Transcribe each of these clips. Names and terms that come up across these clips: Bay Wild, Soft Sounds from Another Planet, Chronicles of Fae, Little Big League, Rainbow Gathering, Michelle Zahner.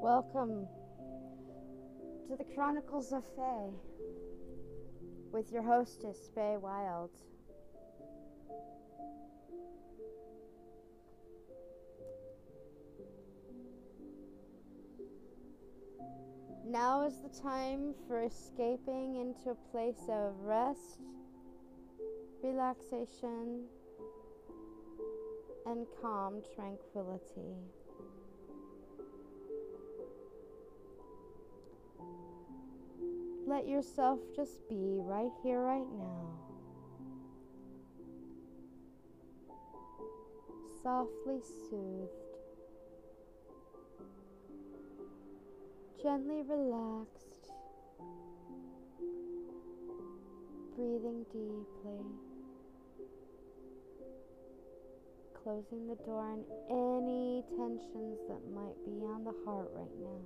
Welcome to the Chronicles of Fae with your hostess, Bay Wild. Now is the time for escaping into a place of rest, relaxation, and calm tranquility. Let yourself just be right here, right now. Softly soothed. Gently relaxed. Breathing deeply. Closing the door on any tensions that might be on the heart right now.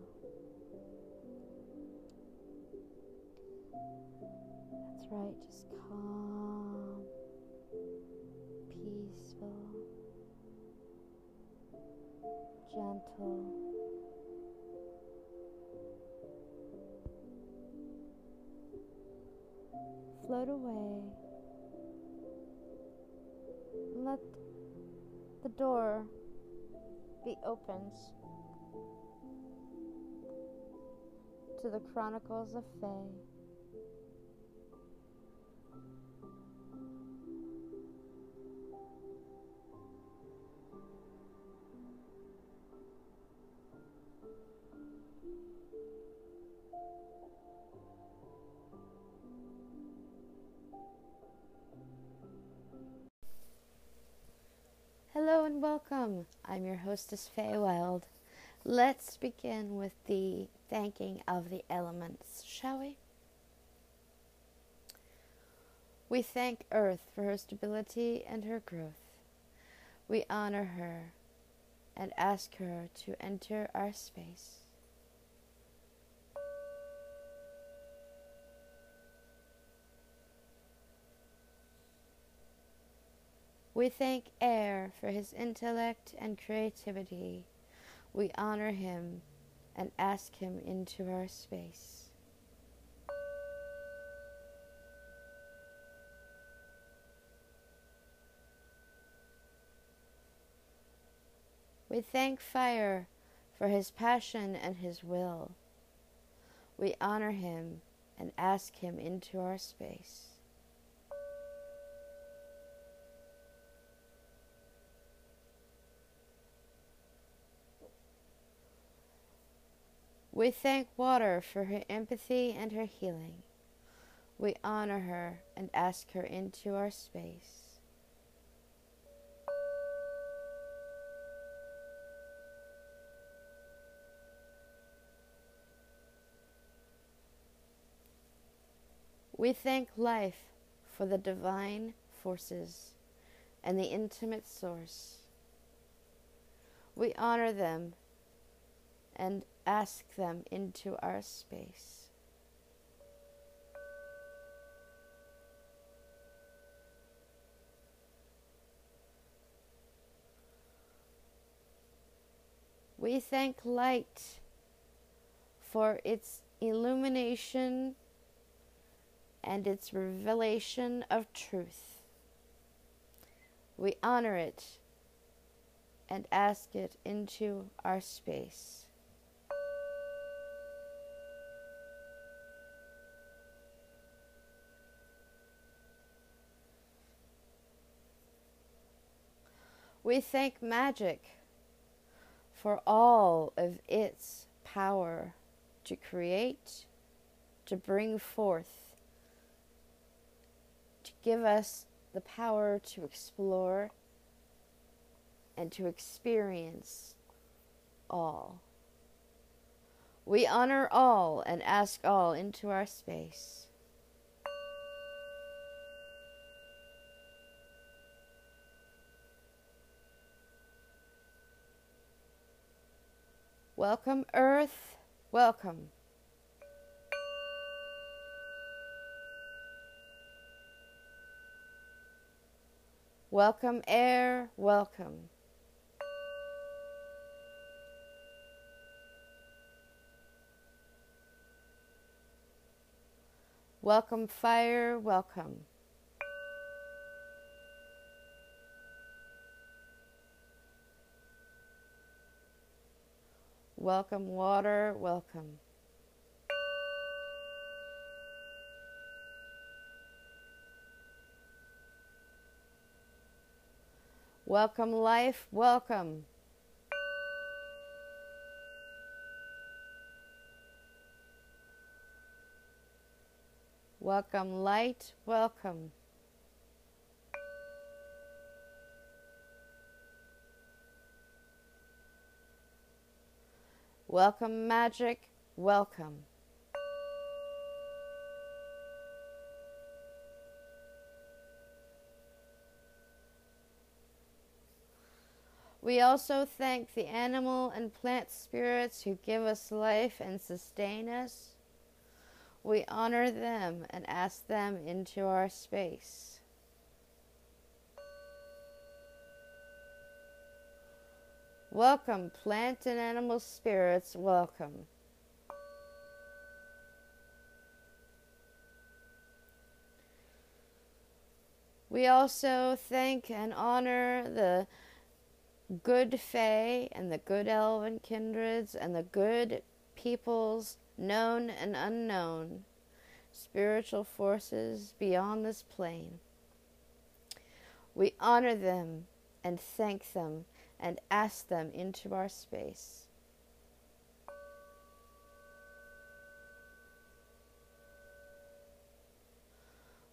Right, just calm, peaceful, gentle. Float away. Let the door be opened to the Chronicles of Fae. Hello and welcome. I'm your hostess, Fae Wild. Let's begin with the thanking of the elements, shall we? We thank Earth for her stability and her growth. We honor her and ask her to enter our space. We thank Air for his intellect and creativity. We honor him and ask him into our space. We thank Fire for his passion and his will. We honor him and ask him into our space. We thank Water for her empathy and her healing. We honor her and ask her into our space. We thank Life for the divine forces and the intimate source. We honor them and ask them into our space. We thank Light for its illumination and its revelation of truth. We honor it and ask it into our space. We thank Magic for all of its power to create, to bring forth, to give us the power to explore and to experience all. We honor all and ask all into our space. Welcome, Earth. Welcome. Welcome, Air. Welcome. Welcome, fire, welcome. Welcome, water, welcome. Welcome, life, welcome. Welcome, light, welcome. Welcome, magic, welcome. We also thank the animal and plant spirits who give us life and sustain us. We honor them and ask them into our space. Welcome, plant and animal spirits, welcome. We also thank and honor the good Fae and the good elven kindreds and the good peoples, known and unknown, spiritual forces beyond this plane. We honor them and thank them and ask them into our space.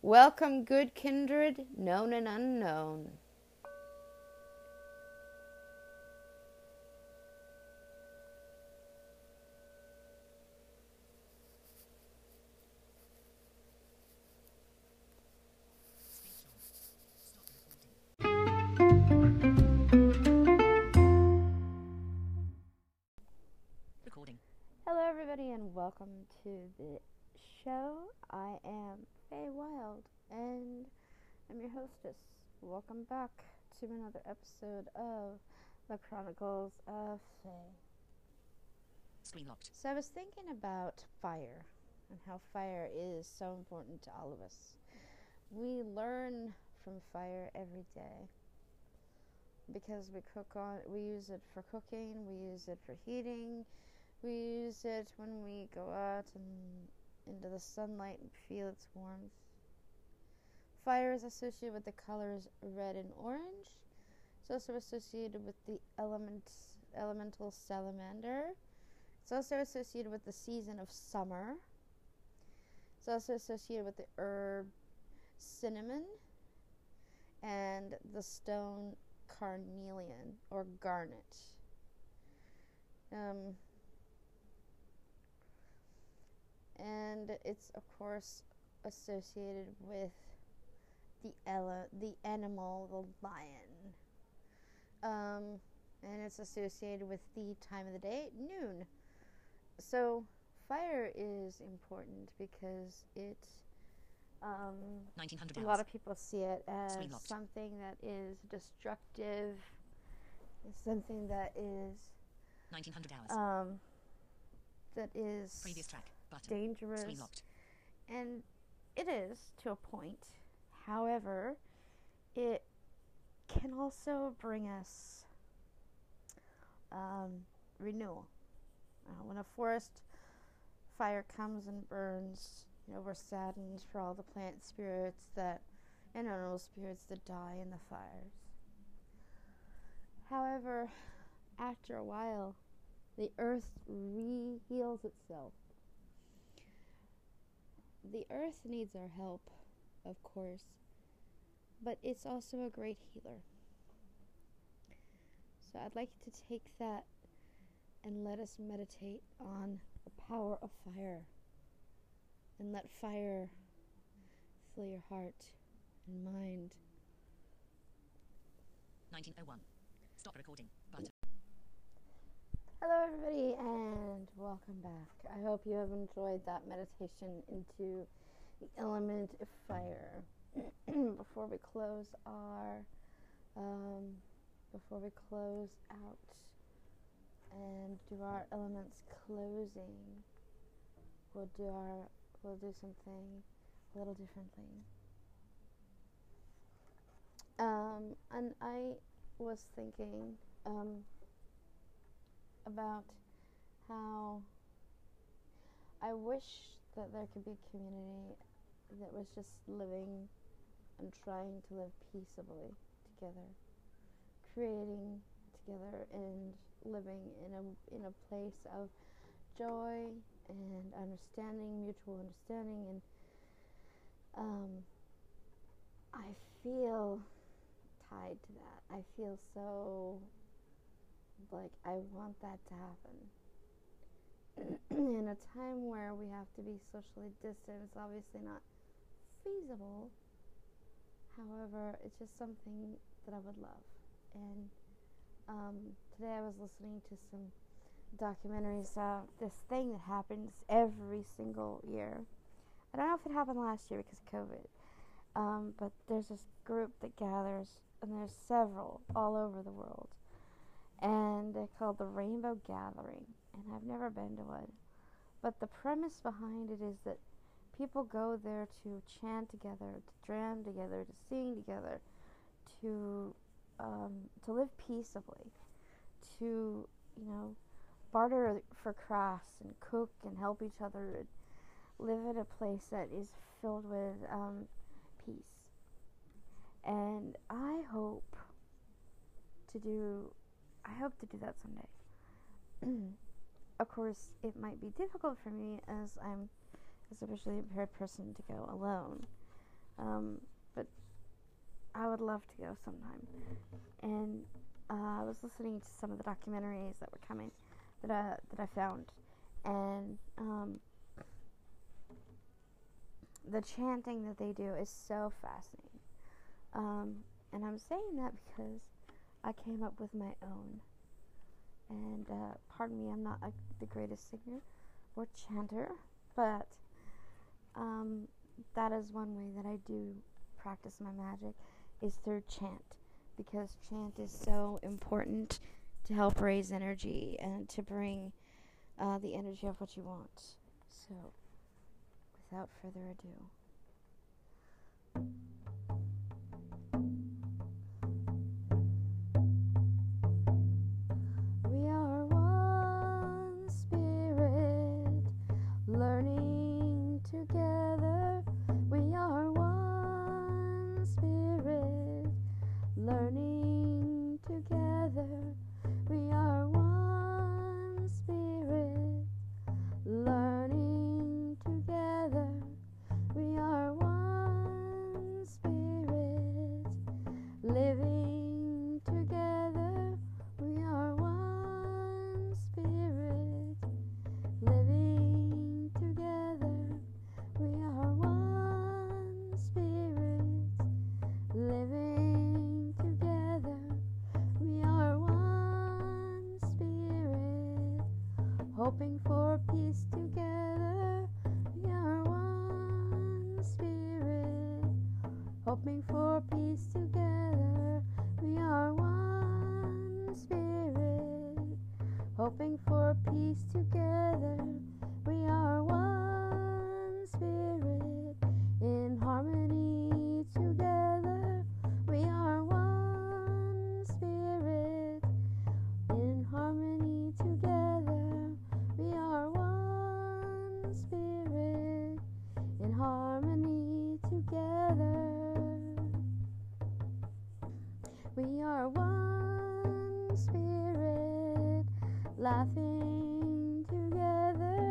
Welcome, good kindred, known and unknown. And welcome to the show. I am Bay Wild, and I'm your hostess. Welcome back to another episode of the Chronicles of Fae. Screen locked. So I was thinking about fire and how fire is so important to all of us. We learn from fire every day because we use it for cooking, we use it for heating. We use it when we go out and into the sunlight and feel its warmth. Fire is associated with the colors red and orange. It's also associated with the elemental salamander. It's also associated with the season of summer. It's also associated with the herb cinnamon and the stone carnelian or garnet. And it's, of course, associated with the animal, the lion. And it's associated with the time of the day, noon. So fire is important because it, a lot of people see it as something that is destructive, something that is, 1900 hours. That is previous track. Button. Dangerous, and it is to a point. However, it can also bring us renewal. When a forest fire comes and burns, we're saddened for all the plant spirits and animal spirits that die in the fires. However, after a while, the earth re-heals itself. The earth needs our help, of course, but it's also a great healer. So I'd like to take that and let us meditate on the power of fire. And let fire fill your heart and mind. 1901. Stop recording. Button. Hello everybody and welcome back. I hope you have enjoyed that meditation into the element of fire. Before we close out and do our elements closing, we'll do something a little differently. And I was thinking about how I wish that there could be a community that was just living and trying to live peaceably together, creating together and living in a place of joy and understanding, mutual understanding, and I feel tied to that. I feel so like I want that to happen. In a time where we have to be socially distant, it's obviously not feasible. However, it's just something that I would love. And today I was listening to some documentaries about this thing that happens every single year. I don't know if it happened last year because of COVID, but there's this group that gathers, and there's several all over the world, and they're called the Rainbow Gathering, and I've never been to one, but the premise behind it is that people go there to chant together, to drum together, to sing together, to live peaceably, to, you know, barter for crafts and cook and help each other and live in a place that is filled with peace. And I hope to do that someday. Of course, it might be difficult for me as I'm a visually impaired person to go alone, but I would love to go sometime. And I was listening to some of the documentaries that were coming that I found, and the chanting that they do is so fascinating. And I'm saying that because I came up with my own. And pardon me, I'm not the greatest singer or chanter, but that is one way that I do practice my magic, is through chant, because chant is so important to help raise energy and to bring the energy of what you want. So, without further ado. Hoping for peace together, we are one spirit. Hoping for peace together, we are one spirit. Hoping for peace together, we are one spirit. In harmony together, we are one spirit. In harmony together, we are one spirit, in harmony together. We are one spirit, laughing together.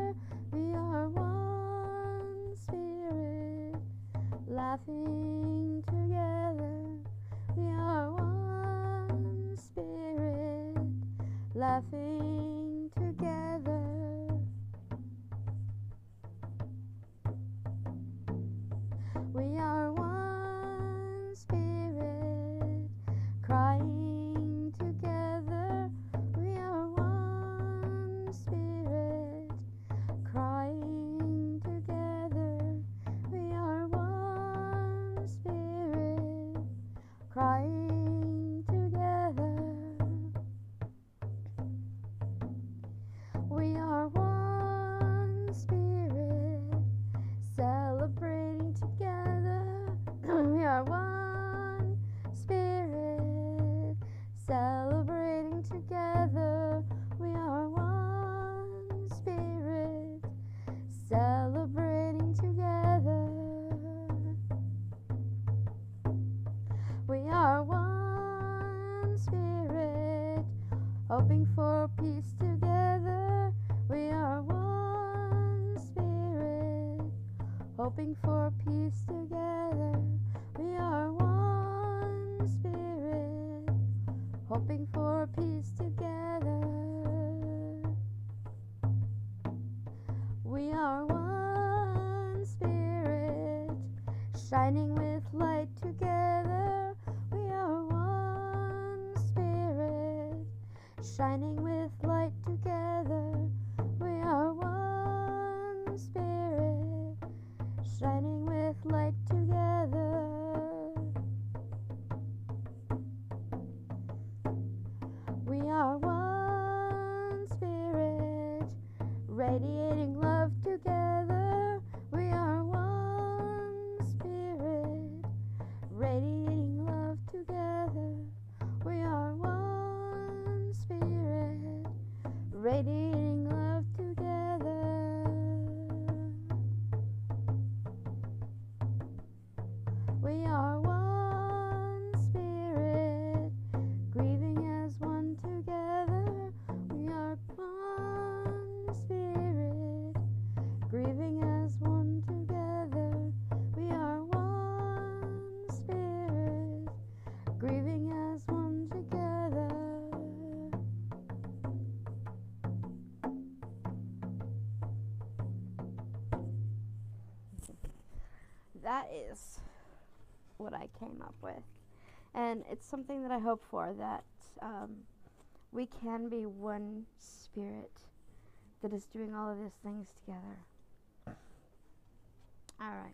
hoping for peace together. We are one spirit, hoping for peace together. We are one spirit, hoping for peace together. We are one spirit, shining with light together. We are one spirit, shining with light together. We are one spirit, shining with light together. We are one spirit, radiating love together. We are one spirit, radiating love together. We are one spirit, radiating love together. We are one. That is what I came up with, and it's something that I hope for, that we can be one spirit that is doing all of these things together. All right,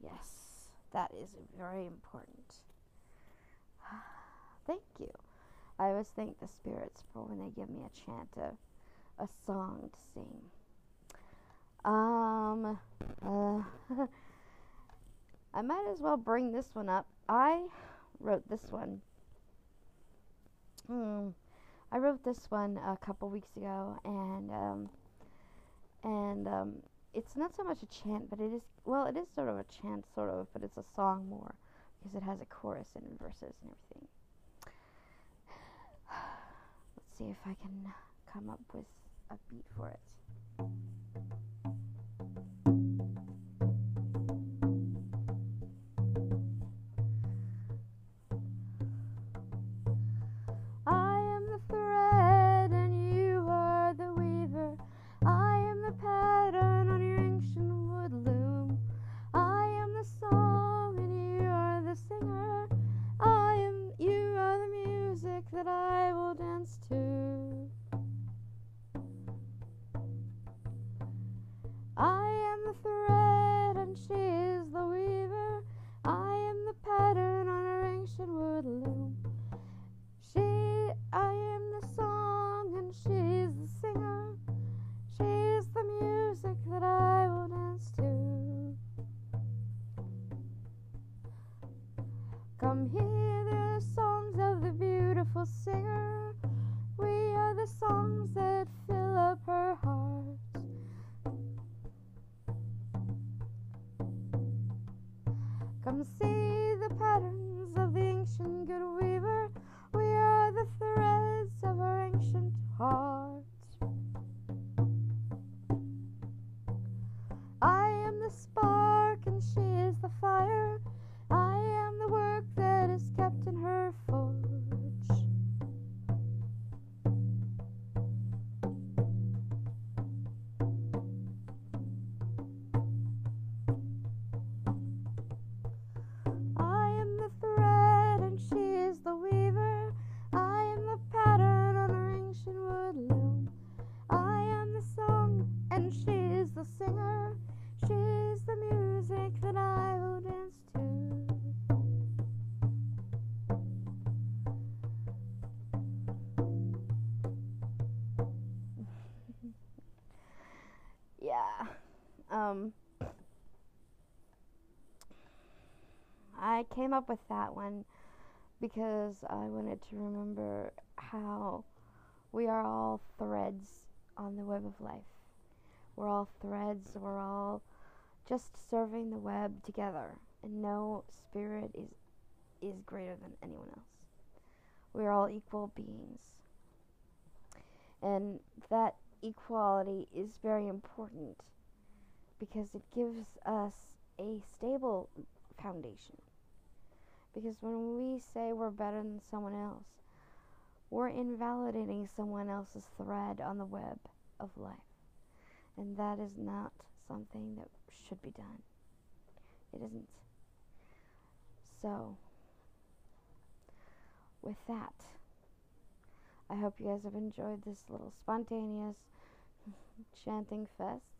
Yes, that is very important. Thank you. I always thank the spirits for when they give me a chant, a song to sing. I might as well bring this one up. I wrote this one. I wrote this one a couple weeks ago, and it's not so much a chant, but it is, well, it is sort of a chant, sort of, but it's a song more, because it has a chorus and verses and everything. Let's see if I can come up with a beat for it. I am I will dance too. I am the thread and she is the weaver. I am the pattern on her ancient wood loom. I am the song and she is the singer. She is the music that I will dance to. Come hear the songs of the beautiful singer. We are the songs that fill up her heart. Come see the patterns of the ancient good weaver. We are the threads of her ancient heart. I am the spark and she is the fire. I am the work that is kept in her forge. I am the thread and she is the weaver. I am the pattern on her ancient wood loom. I am the song and she is the singer. She is the music that I will dance to. I came up with that one because I wanted to remember how we are all threads on the web of life. We're all threads, we're all just serving the web together, and no spirit is greater than anyone else. We're all equal beings, and that equality is very important because it gives us a stable foundation. Because when we say we're better than someone else, we're invalidating someone else's thread on the web of life. And that is not something that should be done. It isn't. So, with that, I hope you guys have enjoyed this little spontaneous chanting fest.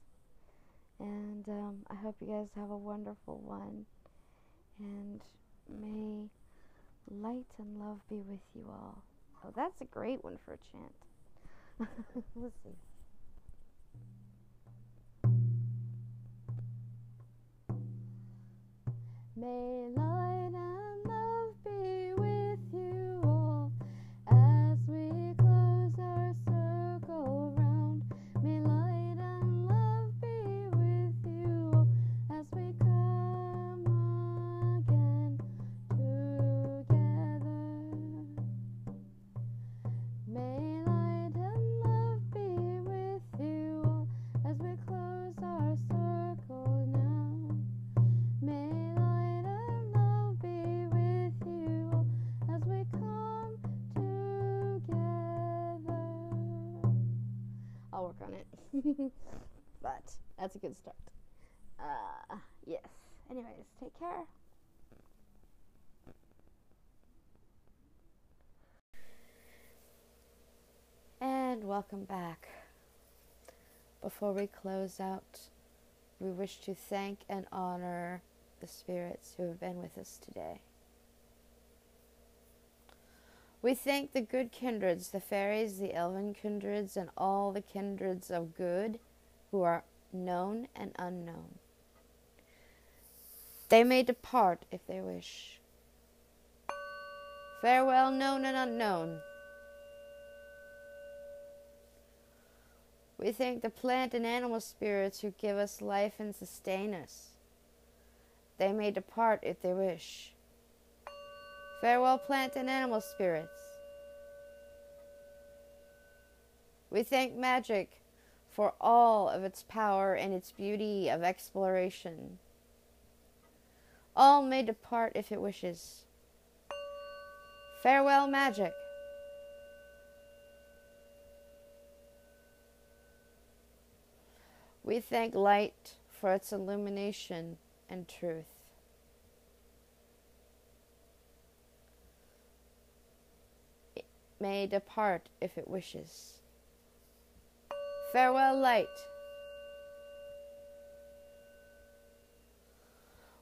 And I hope you guys have a wonderful one. And may light and love be with you all. Oh, that's a great one for a chant. Let's see. May light and love be with you all as we close our circle round. May light and love be with you all as we come again together. May light and love be with you all as we close our circle now. May but that's a good start. Yes. Anyways, take care. And welcome back. Before we close out, we wish to thank and honor the spirits who have been with us today. We thank the good kindreds, the fairies, the elven kindreds, and all the kindreds of good who are known and unknown. They may depart if they wish. Farewell, known and unknown. We thank the plant and animal spirits who give us life and sustain us. They may depart if they wish. Farewell, plant and animal spirits. We thank magic for all of its power and its beauty of exploration. All may depart if it wishes. Farewell, magic. We thank light for its illumination and truth. may depart if it wishes. Farewell, light.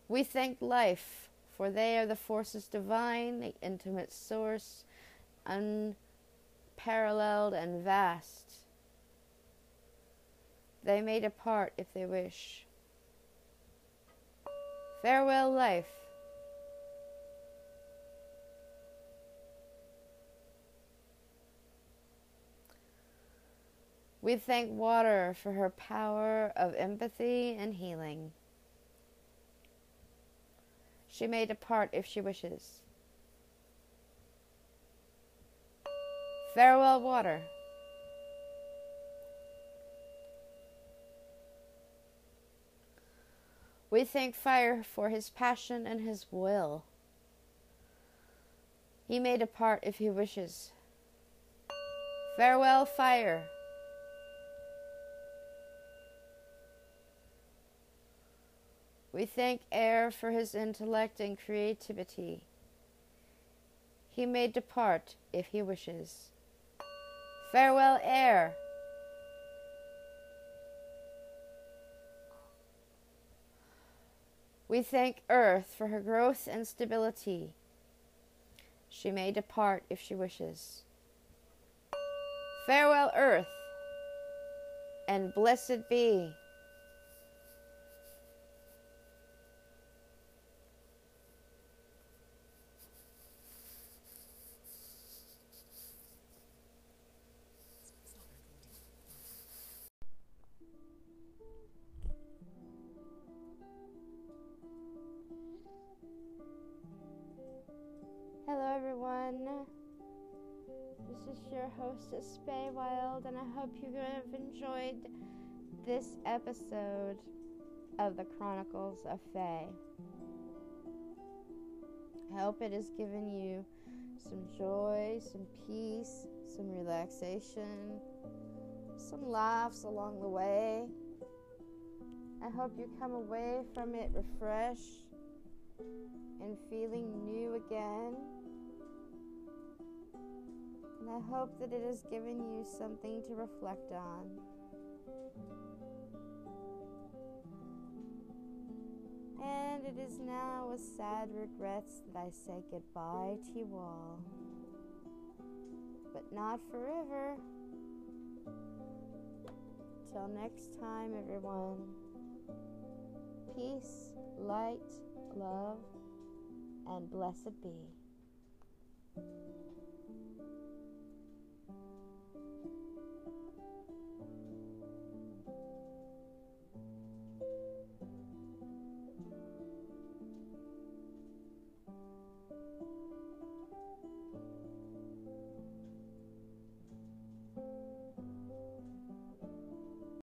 We thank life, for they are the forces divine, the intimate source, unparalleled and vast. They may depart if they wish. Farewell, life. We thank water for her power of empathy and healing. She may depart if she wishes. Farewell, water. We thank fire for his passion and his will. He may depart if he wishes. Farewell, fire. We thank air for his intellect and creativity. He may depart if he wishes. Farewell, air. We thank earth for her growth and stability. She may depart if she wishes. Farewell, earth, and blessed be. Hostess Bay Wild, and I hope you have enjoyed this episode of the Chronicles of Fae. I hope it has given you some joy, some peace, some relaxation, some laughs along the way. I hope you come away from it refreshed and feeling new again. And I hope that it has given you something to reflect on. And it is now with sad regrets that I say goodbye to you all. But not forever. Till next time, everyone. Peace, light, love, and blessed be.